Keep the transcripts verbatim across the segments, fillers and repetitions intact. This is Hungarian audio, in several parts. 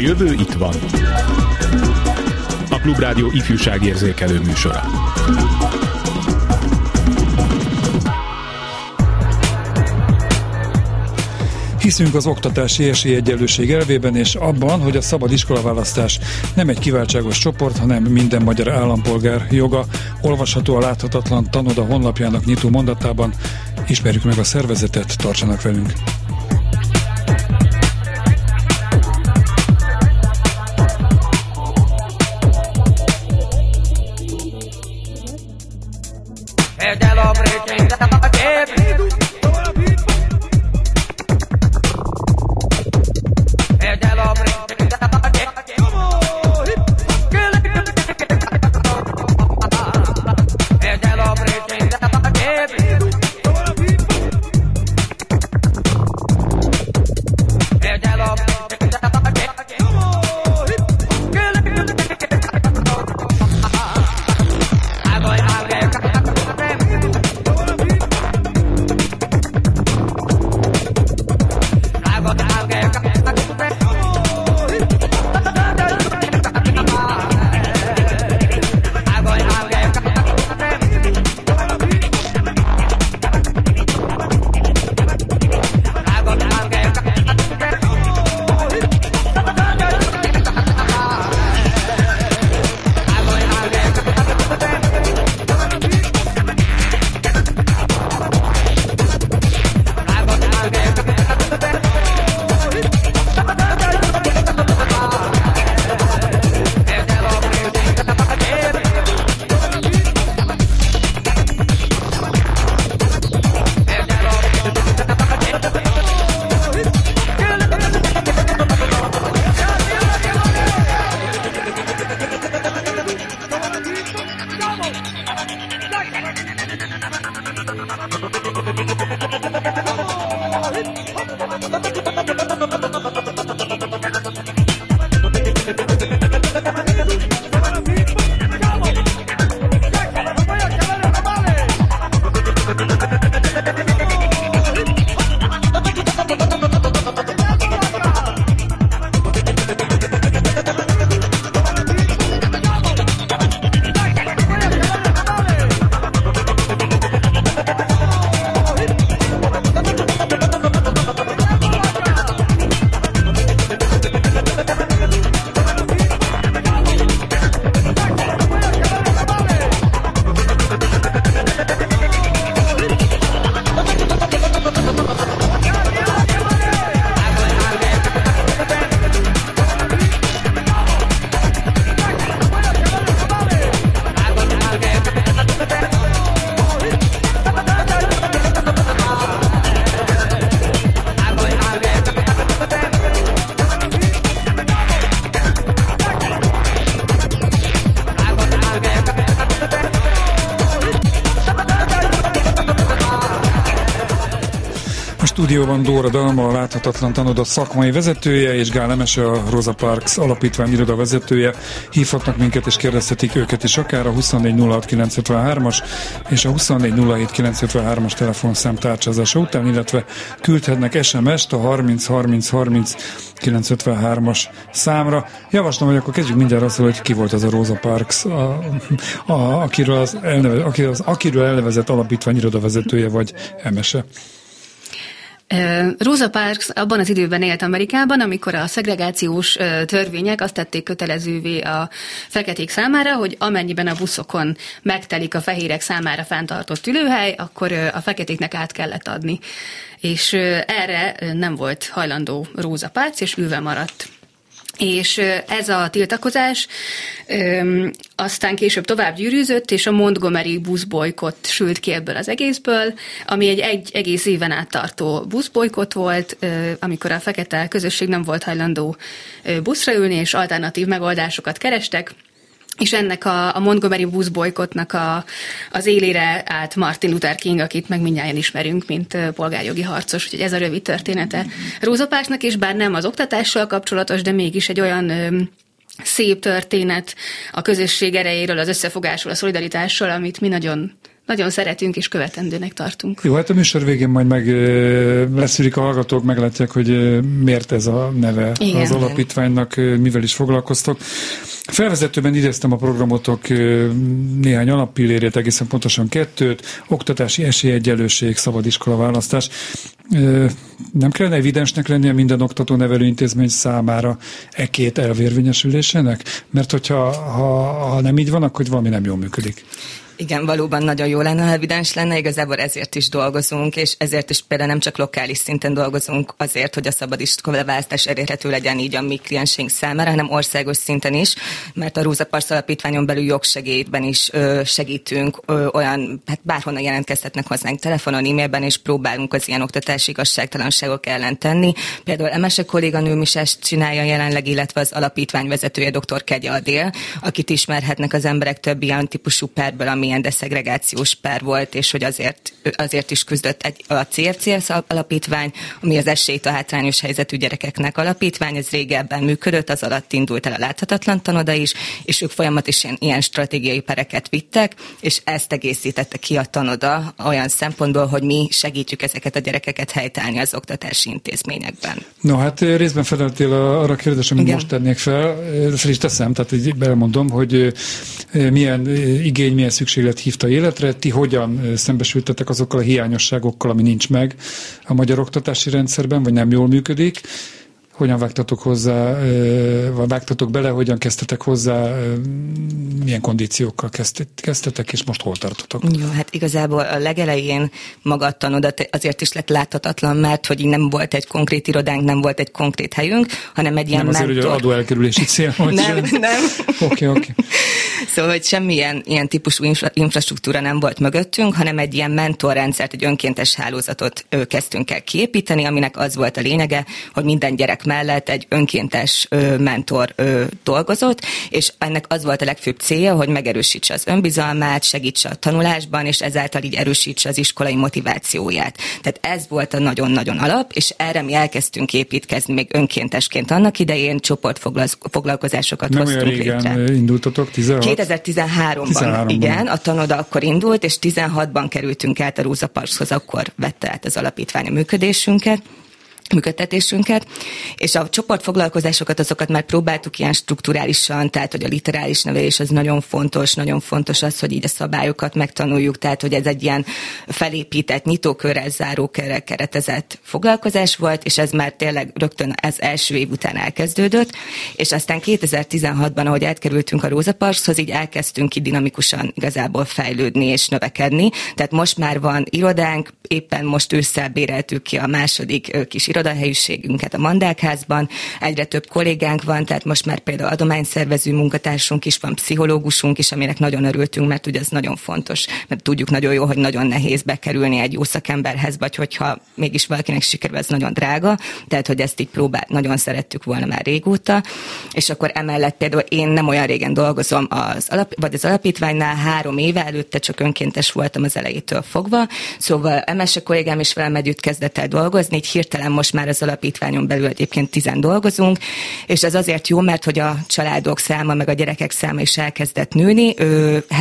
A jövő itt van. A Klubrádió ifjúságérzékelő műsora. Hiszünk az oktatási esélyegyenlőség elvében és abban, hogy a szabad iskolaválasztás nem egy kiváltságos csoport, hanem minden magyar állampolgár joga. Olvasható a Láthatatlan Tanoda honlapjának nyitó mondatában. Ismerjük meg a szervezetet, tartsanak velünk! Stúdióban Dóra Dalma, a Láthatatlan Tanoda szakmai vezetője, és Gál Emese, a Rosa Parks alapítvány iroda vezetője. Hívhatnak minket és kérdezhetik őket is akár a huszonnégy nulla hat kilencszázötvenhárom-as és a huszonnégy nulla hét kilencszázötvenhárom-as telefonszám tárcsázása után, illetve küldhetnek es em est a harminc harminc harminc kilencszázötvenhárom-as számra. Javaslom, hogy akkor kezdjük mindjárt azzal, hogy ki volt az a Rosa Parks, a, a, a, akiről, az elneve, akiről, az, akiről elnevezett alapítvány iroda vezetője vagy Emese. Rosa Parks abban az időben élt Amerikában, amikor a szegregációs törvények azt tették kötelezővé a feketék számára, hogy amennyiben a buszokon megtelik a fehérek számára fenntartott ülőhely, akkor a feketéknek át kellett adni. És erre nem volt hajlandó Rosa Parks, és ülve maradt. És ez a tiltakozás öm, aztán később tovább gyűrűzött, és a Montgomery buszbojkott sült ki ebből az egészből, ami egy, egy egész éven át tartó buszbojkott volt, ö, amikor a fekete közösség nem volt hajlandó ö, buszra ülni, és alternatív megoldásokat kerestek, és ennek a, a Montgomery buszbojkottnak a, az élére állt Martin Luther King, akit meg mindnyájan ismerünk, mint polgárjogi harcos, úgyhogy ez a rövid története Rosa Parksnak, és bár nem az oktatással kapcsolatos, de mégis egy olyan öm, szép történet a közösség erejéről, az összefogásról, a szolidaritásról, amit mi nagyon nagyon szeretünk és követendőnek tartunk. Jó, hát a műsor végén majd meg leszűrik a hallgatók, meglátják, hogy miért ez a neve igen, az alapítványnak, mivel is foglalkoztok. Felvezetőben idéztem a programotok néhány alappillérét, egészen pontosan kettőt, oktatási esélyegyenlőség, szabadiskola választás. Nem kellene evidensnek lennie minden oktató-nevelő intézmény számára e két elvérvényesülésének? Mert hogyha ha, ha nem így van, akkor valami nem jól működik. Igen, valóban nagyon jó lenne, ha evidens lenne, igazából ezért is dolgozunk, és ezért is például nem csak lokális szinten dolgozunk azért, hogy a szabadiskola választás elérhető legyen így a mi klienseink számára, hanem országos szinten is, mert a Rosa Parks alapítványon belül jogsegélyben is ö, segítünk, ö, olyan, hát bárhonnan jelentkezhetnek hozzánk telefonon, e-mailben, és próbálunk az ilyen oktatási igazságtalanságok ellen tenni. Például Emese kolléganőm is ezt csinálja jelenleg, illetve az alapítvány vezetője dr. Kegyes Adél, akit ismerhetnek az emberek több ilyen típusú perből, ami ilyen deszegregációs per volt, és hogy azért, azért is küzdött egy, a cé ef cé es alapítvány, ami az esélyt a hátrányos helyzetű gyerekeknek alapítvány, ez régebben működött, az alatt indult el a Láthatatlan Tanoda is, és ők folyamatosan ilyen stratégiai pereket vittek, és ezt egészítette ki a Tanoda olyan szempontból, hogy mi segítjük ezeket a gyerekeket helytállni az oktatási intézményekben. No, hát részben feleltél arra a kérdésre, amit most tennék fel, fel is teszem, tehát így belemondom, hogy milyen igény, milyen szükség hívta életre, ti hogyan szembesültetek azokkal a hiányosságokkal, ami nincs meg a magyar oktatási rendszerben, vagy nem jól működik, hogyan vágtatok hozzá, vagy vágtatok bele, hogyan kezdtetek hozzá, milyen kondíciókkal kezdtetek, és most hol tartotok? Jó, hát igazából a legelején maga a Tanoda azért is lett láthatatlan, mert hogy így nem volt egy konkrét irodánk, nem volt egy konkrét helyünk, hanem egy ilyen nem mentor. Nem azért, hogy az adóelkerülési cél. nem, nem. Oké, oké. Okay, okay. Szóval, hogy semmilyen ilyen típusú infra, infrastruktúra nem volt mögöttünk, hanem egy ilyen mentorrendszert, egy önkéntes hálózatot ő, kezdtünk el kiépíteni, aminek az volt a lényege, hogy minden gyerek mellett egy önkéntes ö, mentor ö, dolgozott, és ennek az volt a legfőbb célja, hogy megerősítse az önbizalmát, segítse a tanulásban, és ezáltal így erősítse az iskolai motivációját. Tehát ez volt a nagyon-nagyon alap, és erre mi elkezdtünk építkezni még önkéntesként annak idején, csoportfoglalkozásokat nem hoztunk létre. Nem olyan régen indultatok, tizenhat? kétezer-tizenháromban, tizenháromban. Igen, a Tanoda akkor indult, és tizenhatban kerültünk át a Rosa Parkshoz, akkor vette át az alapítvány a működésünket. működtetésünket, és a csoportfoglalkozásokat, azokat már próbáltuk ilyen strukturálisan, tehát hogy a literális nevelés az nagyon fontos, nagyon fontos az, hogy így a szabályokat megtanuljuk, tehát hogy ez egy ilyen felépített, nyitókörrel, zárókörrel keretezett foglalkozás volt, és ez már tényleg rögtön az első év után elkezdődött, és aztán kétezer-tizenhatban, ahogy átkerültünk a Rosa Parkshoz, így elkezdtünk ki dinamikusan igazából fejlődni és növekedni, tehát most már van irodánk, éppen most ősszel béreltük ki a második kis irodahelyiségünket a Mandák házban, egyre több kollégánk van, tehát most már például adományszervező munkatársunk is van, pszichológusunk is, aminek nagyon örültünk, mert ugye ez nagyon fontos, mert tudjuk nagyon jól, hogy nagyon nehéz bekerülni egy jó szakemberhez, vagy hogyha mégis valakinek sikerül, ez nagyon drága, tehát hogy ezt így próbált, nagyon szerettük volna már régóta, és akkor emellett például én nem olyan régen dolgozom az, alap, vagy az alapítványnál, három éve előtte csak önkéntes voltam az elejétől fogva, szóval Emese kollégám is velem együtt kezdett el dolgozni, így hirtelen most már az alapítványon belül egyébként tizen dolgozunk, és ez azért jó, mert hogy a családok száma, meg a gyerekek száma is elkezdett nőni.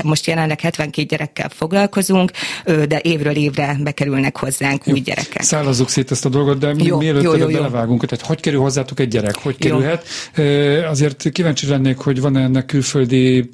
Most jelenleg hetvenkét gyerekkel foglalkozunk, de évről évre bekerülnek hozzánk jó, új gyerekek. Szállazzuk szét ezt a dolgot, de jó, mielőtt jó, jó, jó. belevágunk, tehát hogy kerül hozzátok egy gyerek, hogy kerülhet? Jó. Azért kíváncsi lennék, hogy van ennek külföldi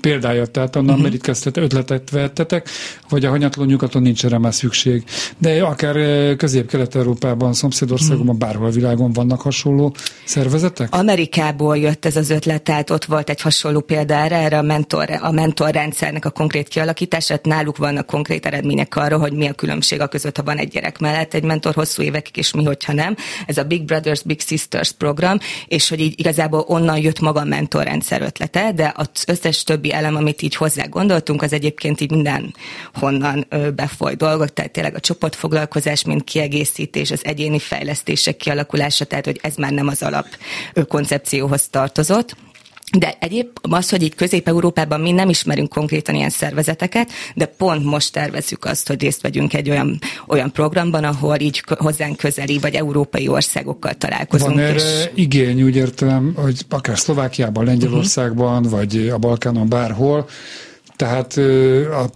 példája, tehát onnan uh-huh. merítkeztet, ötletet vettetek, vagy a hanyatló nyugaton nincs erre már szükség. De akár Közép-Kelet-Európában, szomszédországokban, bárhol a világon vannak hasonló szervezetek? Amerikából jött ez az ötlet, tehát ott volt egy hasonló példára, erre a mentor, a mentorrendszernek a konkrét kialakítását, náluk vannak konkrét eredmények arra, hogy mi a különbség a között, ha van egy gyerek mellett egy mentor hosszú évekig, és mi, hogyha nem. Ez a Big Brothers Big Sisters program, és hogy így igazából onnan jött maga a mentorrendszer ötlete, de az összes többi elem, amit így hozzá gondoltunk, az egyébként így mindenhonnan befolyt dolgok, tehát tényleg a csoportfoglalkozás, mint kiegészítés, az egyéni fejlesztések kialakulása, tehát hogy ez már nem az alap koncepcióhoz tartozott. De egyéb az, hogy így Közép-Európában mi nem ismerünk konkrétan ilyen szervezeteket, de pont most tervezzük azt, hogy részt vegyünk egy olyan, olyan programban, ahol így hozzánk közeli vagy európai országokkal találkozunk. Van erre és... igény, úgy értem, hogy akár Szlovákiában, Lengyelországban, uh-huh. vagy a Balkánon, bárhol, tehát a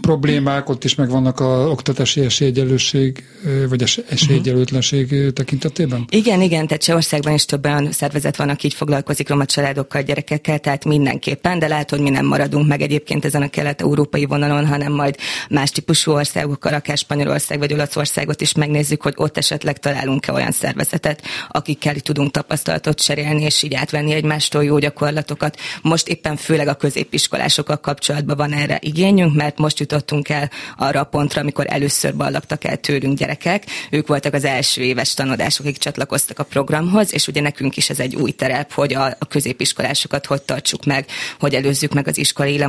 problémák, ott is megvannak az oktatási esélyegyelőség, vagy esélyegyelőtlenség uh-huh. tekintetében? Igen, igen, tehát Csehországban is több olyan szervezet van, aki így foglalkozik roma családokkal, gyerekekkel, tehát mindenképpen, de lehet, hogy mi nem maradunk meg egyébként ezen a kelet-európai vonalon, hanem majd más típusú országokkal, akár Spanyolország vagy Olaszországot is megnézzük, hogy ott esetleg találunk-e olyan szervezetet, akikkel tudunk tapasztalatot cserélni, és így átvenni egymástól jó gyakorlatokat. Most éppen főleg a középiskolásokkal kapcsolatban van erre igényünk, mert most jutottunk el arra a pontra, amikor először ballagtak el tőlünk gyerekek. Ők voltak az első éves tanodások, akik csatlakoztak a programhoz, és ugye nekünk is ez egy új terep, hogy a középiskolásokat hogy tartsuk meg, hogy előzzük meg az iskolai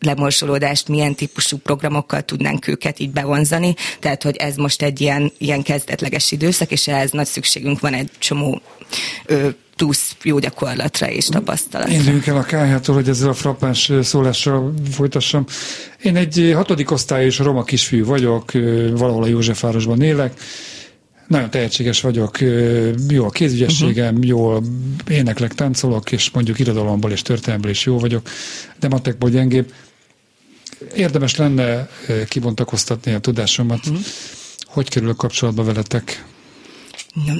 lemorzsolódást, milyen típusú programokkal tudnánk őket így bevonzani. Tehát, hogy ez most egy ilyen, ilyen kezdetleges időszak, és ehhez nagy szükségünk van egy csomó ö, plusz jó gyakorlatra és tapasztalatra. Induljunk el a ká há-tól, hogy ezzel a frappáns szólással folytassam. Én egy hatodik osztályos roma kisfiú vagyok, valahol a Józsefvárosban élek, nagyon tehetséges vagyok, jó a kézügyességem, uh-huh. jól éneklek, táncolok, és mondjuk irodalomból és történelemből is jó vagyok, de matekból gyengébb. Érdemes lenne kibontakoztatni a tudásomat. Uh-huh. Hogy kerülök kapcsolatba veletek?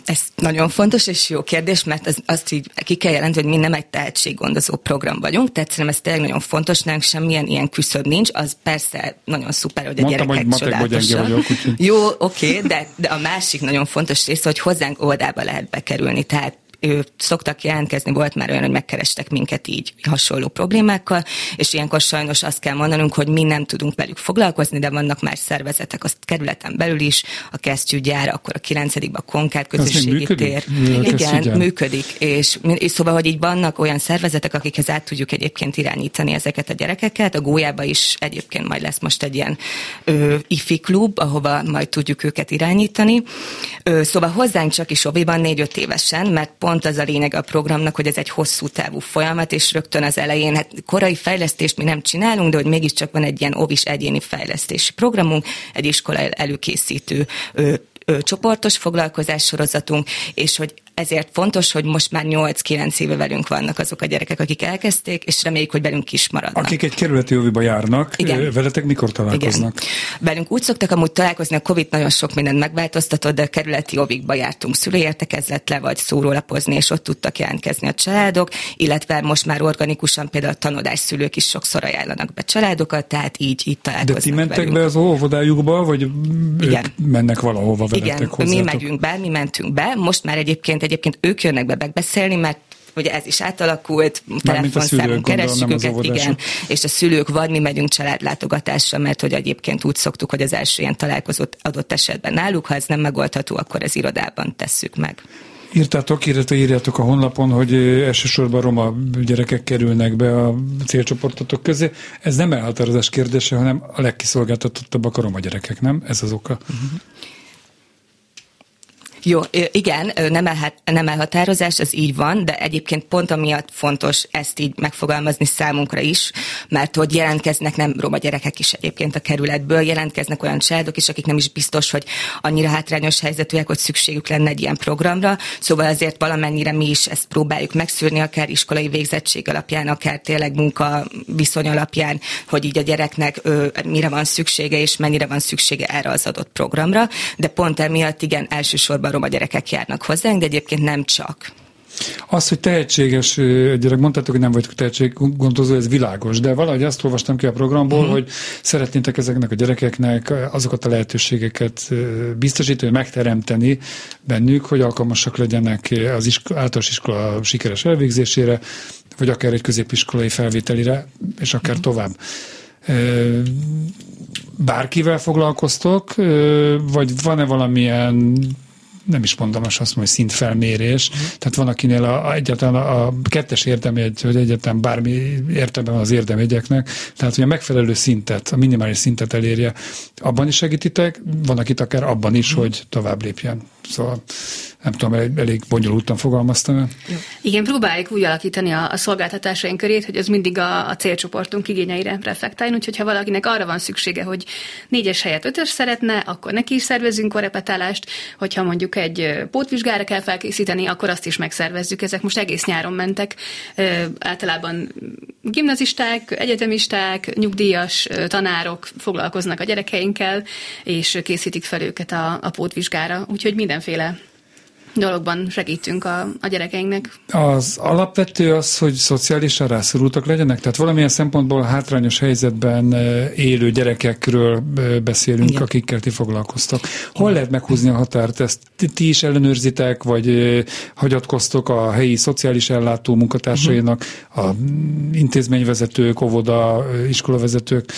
Ez nagyon fontos és jó kérdés, mert az, azt így ki kell jelenteni, hogy mi nem egy tehetséggondozó program vagyunk, tehát szerintem ez tényleg nagyon fontos, nálunk semmilyen ilyen küszöb nincs, az persze nagyon szuper, hogy a mondtam, gyerekek csodálatosan. Jó, oké, okay, de, de a másik nagyon fontos része, hogy hozzánk oldába lehet bekerülni, tehát ő, szoktak jelentkezni, volt már olyan, hogy megkerestek minket így hasonló problémákkal, és ilyenkor sajnos azt kell mondanunk, hogy mi nem tudunk velük foglalkozni, de vannak már szervezetek a kerületen belül is, a kesztyűgyár, akkor a kilencedikben a Konkád közösségi tér. Igen, működik, és, és szóval, hogy így vannak olyan szervezetek, akikhez át tudjuk egyébként irányítani ezeket a gyerekeket, a Gólyában is egyébként majd lesz most egy ilyen ö, ifi klub, ahova majd tudjuk őket irányítani. Ö, szóval hozzánk csak is obiban négy-öt évesen, mert pont Pont az a lényeg a programnak, hogy ez egy hosszú távú folyamat, és rögtön az elején, hát korai fejlesztést mi nem csinálunk, de hogy mégiscsak van egy ilyen óvis egyéni fejlesztési programunk, egy iskola előkészítő ö, ö, csoportos foglalkozás sorozatunk, és hogy ezért fontos, hogy most már nyolc-kilenc éve velünk vannak azok a gyerekek, akik elkezdték, és reméljük, hogy velünk is maradnak. Akik egy kerületi óviba járnak, igen. Veletek mikor találkoznak? Igen. Velünk úgy szoktak amúgy találkozni, a Covid nagyon sok mindent megváltoztatott, de a kerületi óvikba jártunk szülőértekezletre, vagy szórólapozni, és ott tudtak jelentkezni a családok, illetve most már organikusan például a tanodás szülők is sokszor ajánlanak be családokat, tehát így, így találkoznak. De ti mentek velünk be az óvodájukba, vagy igen. mennek valahova veletek igen. hozzátok? Mi megyünk be, mi mentünk be, most már egyébként Egyébként ők jönnek be megbeszélni, mert ugye ez is átalakult, telefonszámunk, keressük őket, igen, és a szülők vagy mi megyünk családlátogatásra, mert hogy egyébként úgy szoktuk, hogy az első ilyen találkozót adott esetben náluk, ha ez nem megoldható, akkor az irodában tesszük meg. Írtátok, illetve írjátok a honlapon, hogy elsősorban roma gyerekek kerülnek be a célcsoportotok közé. Ez nem elhatározás kérdése, hanem a legkiszolgáltatottabbak a roma gyerekek, nem? Ez az oka. Uh-huh. Jó, igen, nem, elhat, nem elhatározás, ez így van, de egyébként pont amiatt fontos ezt így megfogalmazni számunkra is, mert hogy jelentkeznek nem roma gyerekek is egyébként a kerületből, jelentkeznek olyan családok is, akik nem is biztos, hogy annyira hátrányos helyzetűek, hogy szükségük lenne egy ilyen programra, szóval azért valamennyire mi is ezt próbáljuk megszűrni, akár iskolai végzettség alapján, akár tényleg munka viszony alapján, hogy így a gyereknek ö, mire van szüksége, és mennyire van szüksége erre az adott programra, de pont emiatt igen, elsősorban roma gyerekek járnak hozzánk, de egyébként nem csak. Az, hogy tehetséges gyerek, mondtátok, hogy nem vagytok tehetséggondozó, ez világos, de valahogy azt olvastam ki a programból, uh-huh. hogy szeretnétek ezeknek a gyerekeknek azokat a lehetőségeket biztosítani, megteremteni bennük, hogy alkalmasak legyenek az isko- általános iskola sikeres elvégzésére, vagy akár egy középiskolai felvételire, és akár uh-huh. tovább. Bárkivel foglalkoztok, vagy van-e valamilyen nem is mondom, azt mondom, hogy szintfelmérés. Mm. Tehát van, akinél a, a, egyáltalán a, a kettes érdemjegy, hogy egyáltalán bármi értelme van az érdemjegyeknek, tehát hogy a megfelelő szintet, a minimális szintet elérje, abban is segítitek, van akit akár abban is, mm. hogy tovább lépjen. Szóval nem tudom, elég, elég bonyolultan fogalmaztam. Igen, próbáljuk úgy alakítani a, a szolgáltatásaink körét, hogy az mindig a, a célcsoportunk igényeire reflektáljon, úgyhogy ha valakinek arra van szüksége, hogy négyes helyett ötös szeretne, akkor neki is szervezzünk korrepetálást, hogyha mondjuk egy pótvizsgára kell felkészíteni, akkor azt is megszervezzük. Ezek most egész nyáron mentek, általában gimnazisták, egyetemisták, nyugdíjas tanárok foglalkoznak a gyerekeinkkel, és készítik fel őket a, a pótvizsgára, úgyhogy mindenféle dologban segítünk a, a gyerekeinknek. Az alapvető az, hogy szociálisan rászorultak legyenek? Tehát valamilyen szempontból hátrányos helyzetben élő gyerekekről beszélünk, igen, akikkel ti foglalkoztok. Hol igen lehet meghúzni a határt? Ezt ti is ellenőrzitek, vagy hagyatkoztok a helyi szociális ellátó munkatársainak, a intézményvezetők, óvoda, iskolavezetők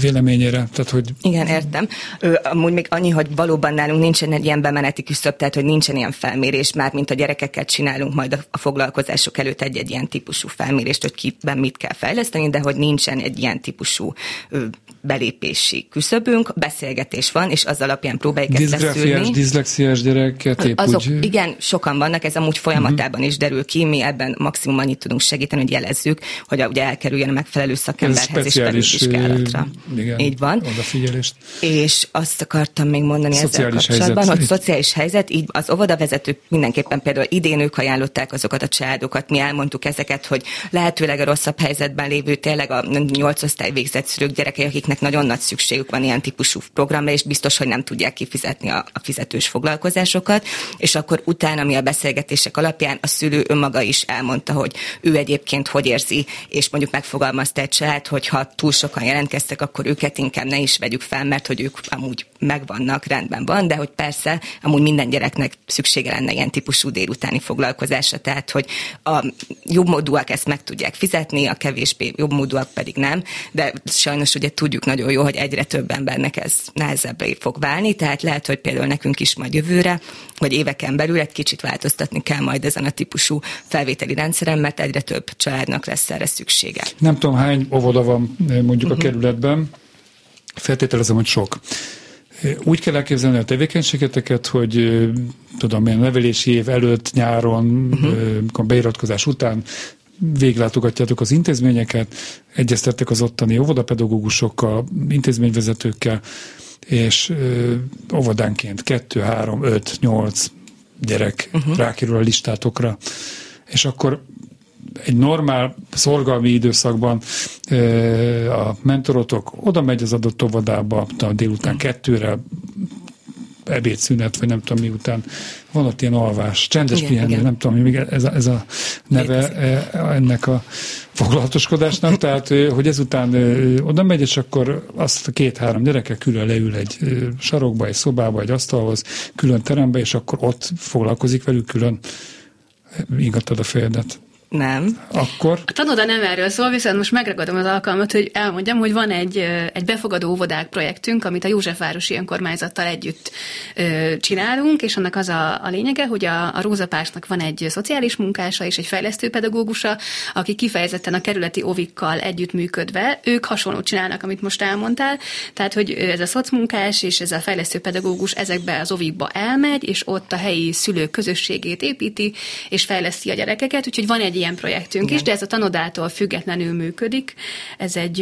véleményére? Tehát, hogy... Igen, értem. Ö, amúgy még annyi, hogy valóban nálunk nincsen egy ilyen bemeneti küszöb, tehát, hogy nincsen ilyen felmérés, már mint a gyerekekkel csinálunk majd a foglalkozások előtt egy-egy ilyen típusú felmérést, hogy kiben mit kell fejleszteni, de hogy nincsen egy ilyen típusú belépési küszöbünk, beszélgetés van, és az alapján próbáljuk ezt leszűrni. Diszgráfiás, diszlexiás gyereket épp azok, úgy... Igen, sokan vannak, ez amúgy folyamatában uh-huh. is derül ki, mi ebben maximum annyit tudunk segíteni, hogy jelezzük, hogy ugye elkerüljön a megfelelő szakemberhez és felülvizsgálatra. Igen, így van. Odafigyelést. És azt akartam még mondani ezzel kapcsolatban, hogy szociális helyzet, így az óvodavezetők mindenképpen például idén ők ajánlották azokat a családokat, mi elmondtuk ezeket, hogy lehetőleg a rosszabb helyzetben lévő tényleg a nyolc osztály végzett szülők gyerekei, akiknek nagyon nagy szükségük van ilyen típusú programra, és biztos, hogy nem tudják kifizetni a, a fizetős foglalkozásokat, és akkor utána mi a beszélgetések alapján a szülő önmaga is elmondta, hogy ő egyébként hogy érzi, és mondjuk megfogalmazta egy család, hogy ha túl sokan jelentkeztek, akkor őket inkább ne is vegyük fel, mert hogy ők amúgy megvannak, rendben van, de hogy persze amúgy minden gyereknek szüksége lenne ilyen típusú délutáni foglalkozásra, tehát hogy a jobb módúak ezt meg tudják fizetni, a kevésbé jobb módúak pedig nem, de sajnos ugye tudjuk nagyon jó, hogy egyre több embernek ez nehezebbé fog válni, tehát lehet, hogy például nekünk is majd jövőre, vagy éveken belül egy kicsit változtatni kell majd ezen a típusú felvételi rendszeren, mert egyre több családnak lesz erre szüksége. Nem tudom, hány óvoda van mondjuk uh-huh. a kerületben, feltételezem, hogy sok. Úgy kell elképzelni a tevékenységeteket, hogy tudom, milyen nevelési év előtt, nyáron, uh-huh. beiratkozás után véglátogatjátok az intézményeket, egyeztettek az ottani óvodapedagógusokkal, intézményvezetőkkel, és óvodánként kettő, három, öt, nyolc gyerek uh-huh. rákerül a listátokra. És akkor egy normál szorgalmi időszakban a mentorotok oda megy az adott óvodába, délután kettőre, ebédszünet, vagy nem tudom miután. Van ott ilyen alvás, csendes igen, pihenő, igen. nem tudom, még ez a, ez a neve ennek a foglalatoskodásnak, tehát hogy ezután oda megy, és akkor azt a két-három gyereke külön leül egy sarokba, egy szobába, egy asztalhoz, külön terembe, és akkor ott foglalkozik velük külön. Ingattad a fejedet. Nem. Akkor? A Tanoda nem erről szól, viszont most megragadom az alkalmat, hogy elmondjam, hogy van egy, egy befogadó óvodák projektünk, amit a Józsefvárosi Önkormányzattal együtt ö, csinálunk, és annak az a, a lényege, hogy a, a Rosa Parksnak van egy szociális munkása és egy fejlesztő pedagógusa, aki kifejezetten a kerületi óvikkal együttműködve, ők hasonlót csinálnak, amit most elmondtál, tehát, hogy ez a szocmunkás és ez a fejlesztő pedagógus ezekbe az óvikba elmegy, és ott a helyi szülők közösségét építi, és fejleszti a gyerekeket, úgyhogy van egy ilyen projektünk igen. is, de ez a Tanodától függetlenül működik. Ez egy,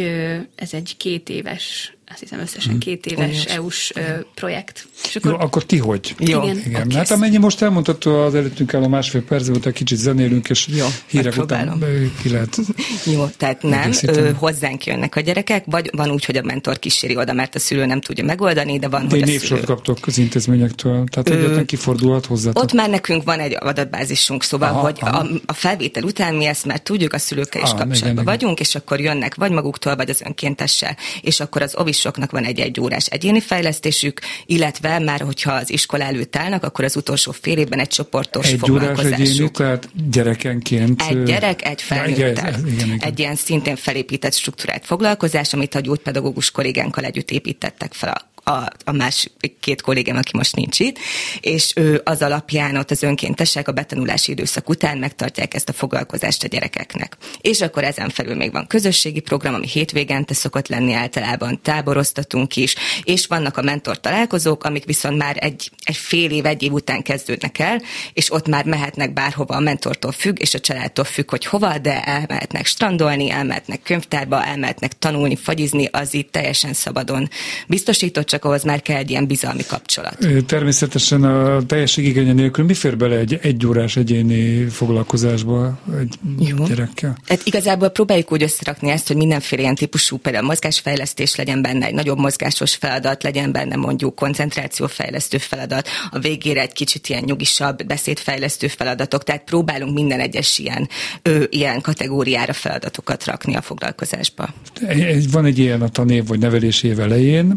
ez egy két éves, azt hiszem összesen két éves mm. é u-s projekt. És akkor... Jó, akkor ti hogy? Jó. Igen. igen. Okay. Hát amennyi most elmondható az előttünk álló másfél percben, utána kicsit zenélünk, és jó, hírek után ki lehet. Jó, tehát nem, ő, hozzánk jönnek a gyerekek, vagy van úgy, hogy a mentor kíséri oda, mert a szülő nem tudja megoldani, de van, de hogy a népsort szülő... kaptok az intézményektől, tehát egyetlen kifordulhat hozzá. Ott már nekünk van egy adatbázisunk, szóval, aha, hogy aha. A, a felvétel után mi ezt már tudjuk, a szülőkkel is ah, kapcsolatban igen, vagyunk, igen. és akkor jönnek vagy maguktól, vagy az önkéntessel, és akkor az ovis soknak van egy-egy órás egyéni fejlesztésük, illetve már, hogyha az iskola előtt állnak, akkor az utolsó fél évben egy csoportos egy foglalkozásuk. Egy órás egyéni, tehát gyerekenként... Egy gyerek, egy felnőttel. Egy ilyen szintén felépített struktúrált foglalkozás, amit a gyógypedagógus kollégánkkal együtt építettek fel a, a, a másik két kollégám, aki most nincs itt, és ő az alapján ott az önkéntesek a betanulási időszak után megtartják ezt a foglalkozást a gyerekeknek. És akkor ezen felül még van közösségi program, ami hétvégente szokott lenni általában, táboroztatunk is, és vannak a mentor találkozók, amik viszont már egy, egy fél év, egy év után kezdődnek el, és ott már mehetnek bárhova, a mentortól függ, és a családtól függ, hogy hova, de elmehetnek strandolni, elmehetnek könyvtárba, elmehetnek tanulni, fagyizni, az itt teljesen szabadon biztosított, csak ahhoz már kell egy ilyen bizalmi kapcsolat. Természetesen a teljesség igénye nélkül mi fér bele egy egyórás egyéni foglalkozásba egy Jó. gyerekkel? Hát igazából próbáljuk úgy összerakni ezt, hogy mindenféle ilyen típusú, például mozgásfejlesztés legyen benne, egy nagyobb mozgásos feladat legyen benne, mondjuk koncentrációfejlesztő feladat, a végére egy kicsit ilyen nyugisabb beszédfejlesztő feladatok, tehát próbálunk minden egyes ilyen, ő, ilyen kategóriára feladatokat rakni a foglalkozásba. Van egy ilyen a tanév vagy nevelési év elején,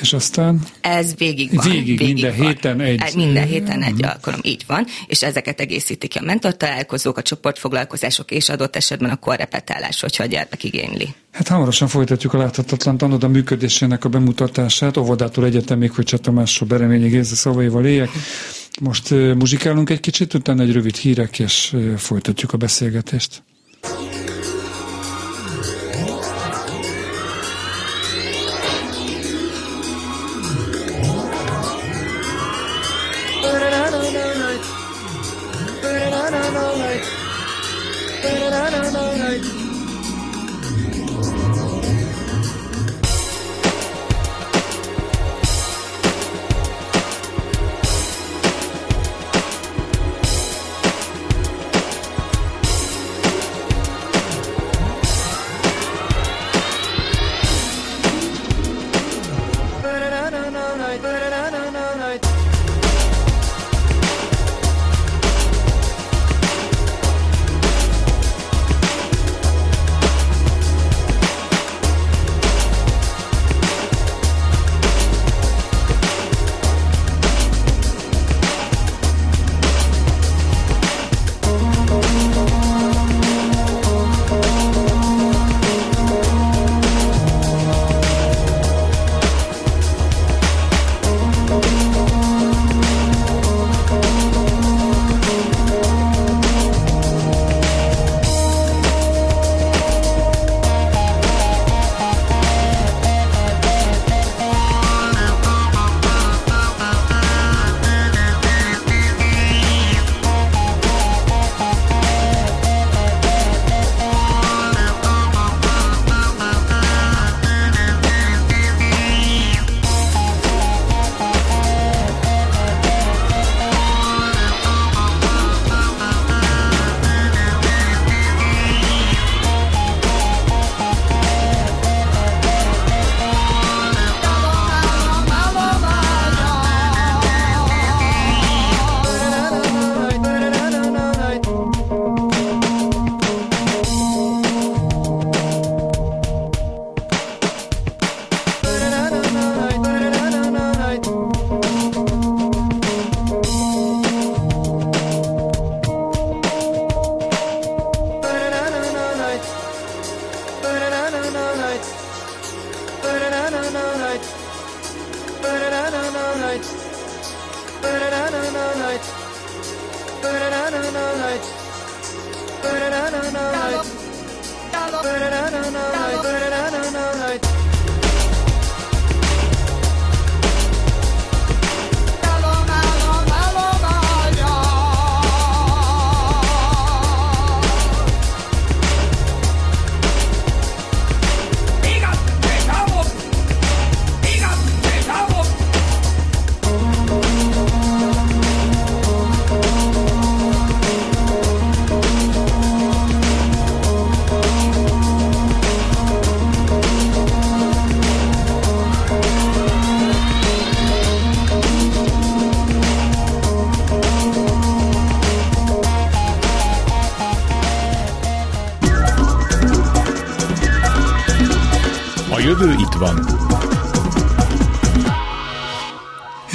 és aztán? Ez végig van. Végig, végig minden van. héten egy. Minden héten egy uh-huh. alkalom, így van. És ezeket egészítik ki a mentortalálkozók, a csoportfoglalkozások, és adott esetben a korrepetálás, hogyha a gyermek igényli. Hát hamarosan folytatjuk a Láthatatlan Tanoda működésének a bemutatását, óvodától egyetemig, hogy Csatamásról Bereményi Géza szavaival éljek. Most uh, muzsikálunk egy kicsit, utána egy rövid hírek, és uh, folytatjuk a beszélgetést.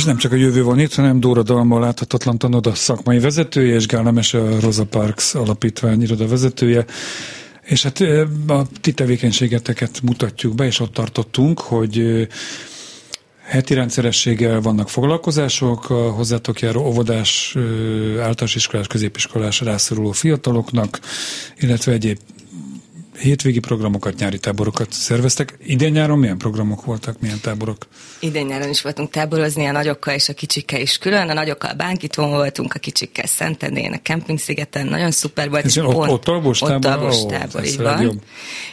Nem csak a jövő van itt, hanem Dóra Dalma, a Láthatatlan Tanoda szakmai vezetője, és Gál Emese, a Rosa Parks alapítvány iroda vezetője. És hát a ti tevékenységeteket mutatjuk be, és ott tartottunk, hogy Heti rendszerességgel vannak foglalkozások, hozzátok járó óvodás, általános iskolás, középiskolás rászoruló fiataloknak, illetve egyéb hétvégi programokat, nyári táborokat szerveztek. Idén nyáron milyen programok voltak, milyen táborok? Idén nyáron is voltunk táborozni, a nagyokkal és a kicsikkel is külön. A nagyokkal Bánkitón voltunk, a kicsikkel Szentendén, a Kemping-szigeten. Nagyon szuper volt. Ez ott, ott alvos tábor? Ott tábor, így van.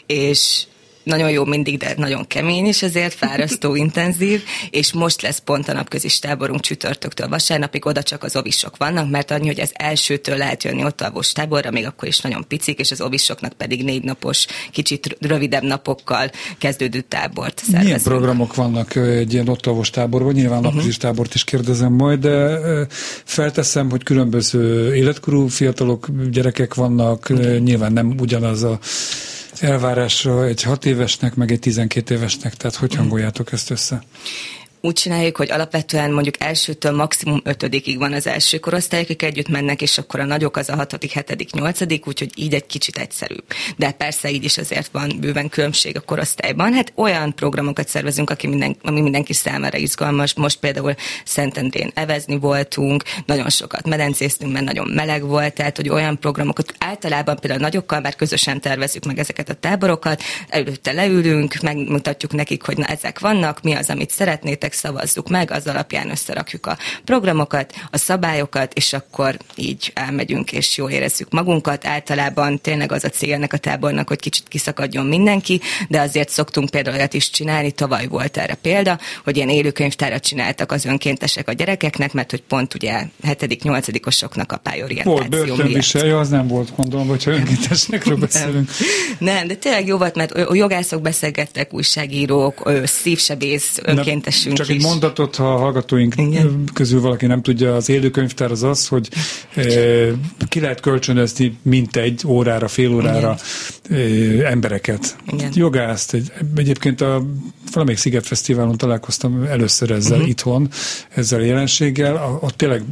És nagyon jó mindig, de nagyon kemény is, ezért fárasztó, intenzív, és most lesz pont a napközis táborunk csütörtöktől vasárnapig, oda csak az ovisok vannak, mert annyi, hogy az elsőtől lehet jönni ott alvos táborra, még akkor is nagyon picik, és az ovisoknak pedig négy napos, kicsit rövidebb napokkal kezdődő tábort szervezünk. Milyen programok vannak egy ilyen ott alvos táborban? Nyilván napközis tábort is kérdezem majd, de felteszem, hogy különböző életkorú fiatalok, gyerekek vannak, nyilván nem ugyanaz a elvárás egy hat évesnek, meg egy tizenkét évesnek, tehát hogy hangoljátok ezt össze? Úgy csináljuk, hogy alapvetően mondjuk elsőtől maximum ötödikig van az első korosztály, akik együtt mennek, és akkor a nagyok az a hatodik, hetedik, nyolcadik, úgyhogy így egy kicsit egyszerűbb. De persze így is azért van bőven különbség a korosztályban. Hát olyan programokat szervezünk, aki minden, ami mindenki számára izgalmas. Most például Szentendrén evezni voltunk, nagyon sokat medencéztünk, mert nagyon meleg volt, tehát hogy olyan programokat általában például nagyokkal már közösen tervezzük meg ezeket a táborokat, előtte leülünk, megmutatjuk nekik, hogy na, ezek vannak, mi az, amit szeretnétek, szavazzuk meg, az alapján összerakjuk a programokat, a szabályokat, és akkor így elmegyünk, és jól érezzük magunkat. Általában tényleg az a cél ennek a tábornak, hogy kicsit kiszakadjon mindenki, de azért szoktunk például olyat is csinálni, tavaly volt erre példa, hogy ilyen élőkönyvtárat csináltak az önkéntesek a gyerekeknek, mert hogy pont ugye hetedik-nyolcadikosoknak a pályorientáció miatt. Volt börtönviselje, az nem volt, gondolom, hogyha önkéntesekről beszélünk. Nem. nem, de tényleg jó volt, mert a jogászok beszélgettek, újságírók, szívsebész önkéntesünk. Csak egy mondatot, ha a hallgatóink Igen. közül valaki nem tudja, az élőkönyvtár az az, hogy e, ki lehet kölcsönözni mintegy órára, fél órára e, embereket. Igen. Jogászt. Egy, egyébként a valamelyik Sziget Fesztiválon találkoztam először ezzel uh-huh. itthon, ezzel a jelenséggel. A, ott tényleg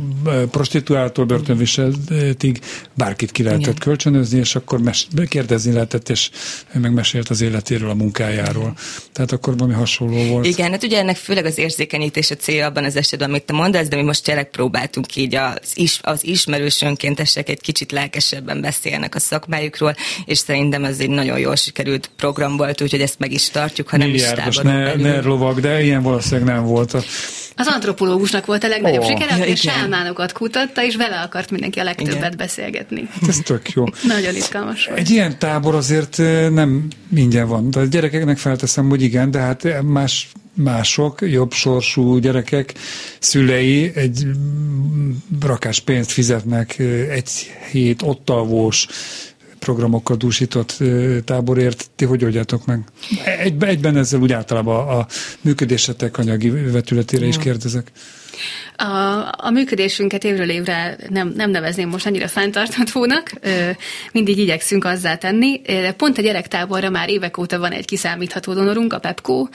prostituáltól börtönviseltig bárkit ki lehetett Igen. kölcsönözni, és akkor mes- kérdezni lehetett, és megmesélt az életéről, a munkájáról. Igen. Tehát akkor valami hasonló volt. Igen, hát ugye ennek főleg az érzékenyítés a célja abban az esetben, amit te mondasz, de mi most tényleg próbáltunk így az, is, az ismerős önkéntesek egy kicsit lelkesebben beszélnek a szakmájukról, és szerintem ez egy nagyon jól sikerült program volt, úgyhogy ezt meg is tartjuk, ha nem Milliárdos, is táboron ne, belül. Ne lovag, de ilyen valószínűleg nem volt. A... Az antropológusnak volt a legnagyobb oh, sikere, aki a sámánokat kutatta, és vele akart mindenki a legtöbbet igen. beszélgetni. Ez tök jó. Nagyon izgalmas volt. Egy ilyen tábor azért nem ingyen van. De a gyerekeknek felteszem, hogy igen, de hát más mások, jobb sorsú gyerekek, szülei egy rakás pénzt fizetnek egy hét ottalvós programokkal dúsított táborért. Ti hogy oldjátok meg? Egy, egyben ezzel úgy általában a, a működésetek anyagi vetületére is kérdezek. A, a működésünket évről évre nem, nem nevezném most annyira fenntarthatónak, mindig igyekszünk azzá tenni, de pont a gyerektáborra már évek óta van egy kiszámítható donorunk, a Pepkó,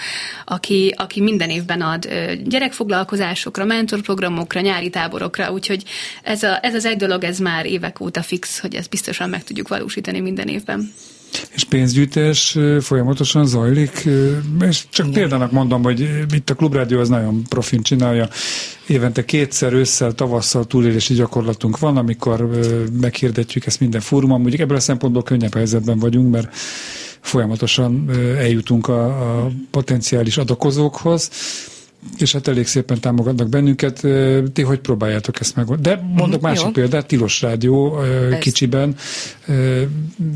aki, aki minden évben ad gyerekfoglalkozásokra, mentorprogramokra, nyári táborokra, úgyhogy ez, a, ez az egy dolog, ez már évek óta fix, hogy ezt biztosan meg tudjuk valósítani minden évben. És pénzgyűjtés folyamatosan zajlik, és csak Igen. példának mondom, hogy itt a Klubrádió az nagyon profin csinálja. Évente kétszer ősszel, tavasszal túlélési gyakorlatunk van, amikor meghirdetjük ezt minden fórumon. Mondjuk ebből a szempontból könnyebb helyzetben vagyunk, mert folyamatosan eljutunk a, a potenciális adakozókhoz, és hát elég szépen támogatnak bennünket. Ti hogy próbáljátok ezt meg? De mondok mm-hmm, másik jó. példát, Tilos Rádió Persze. kicsiben,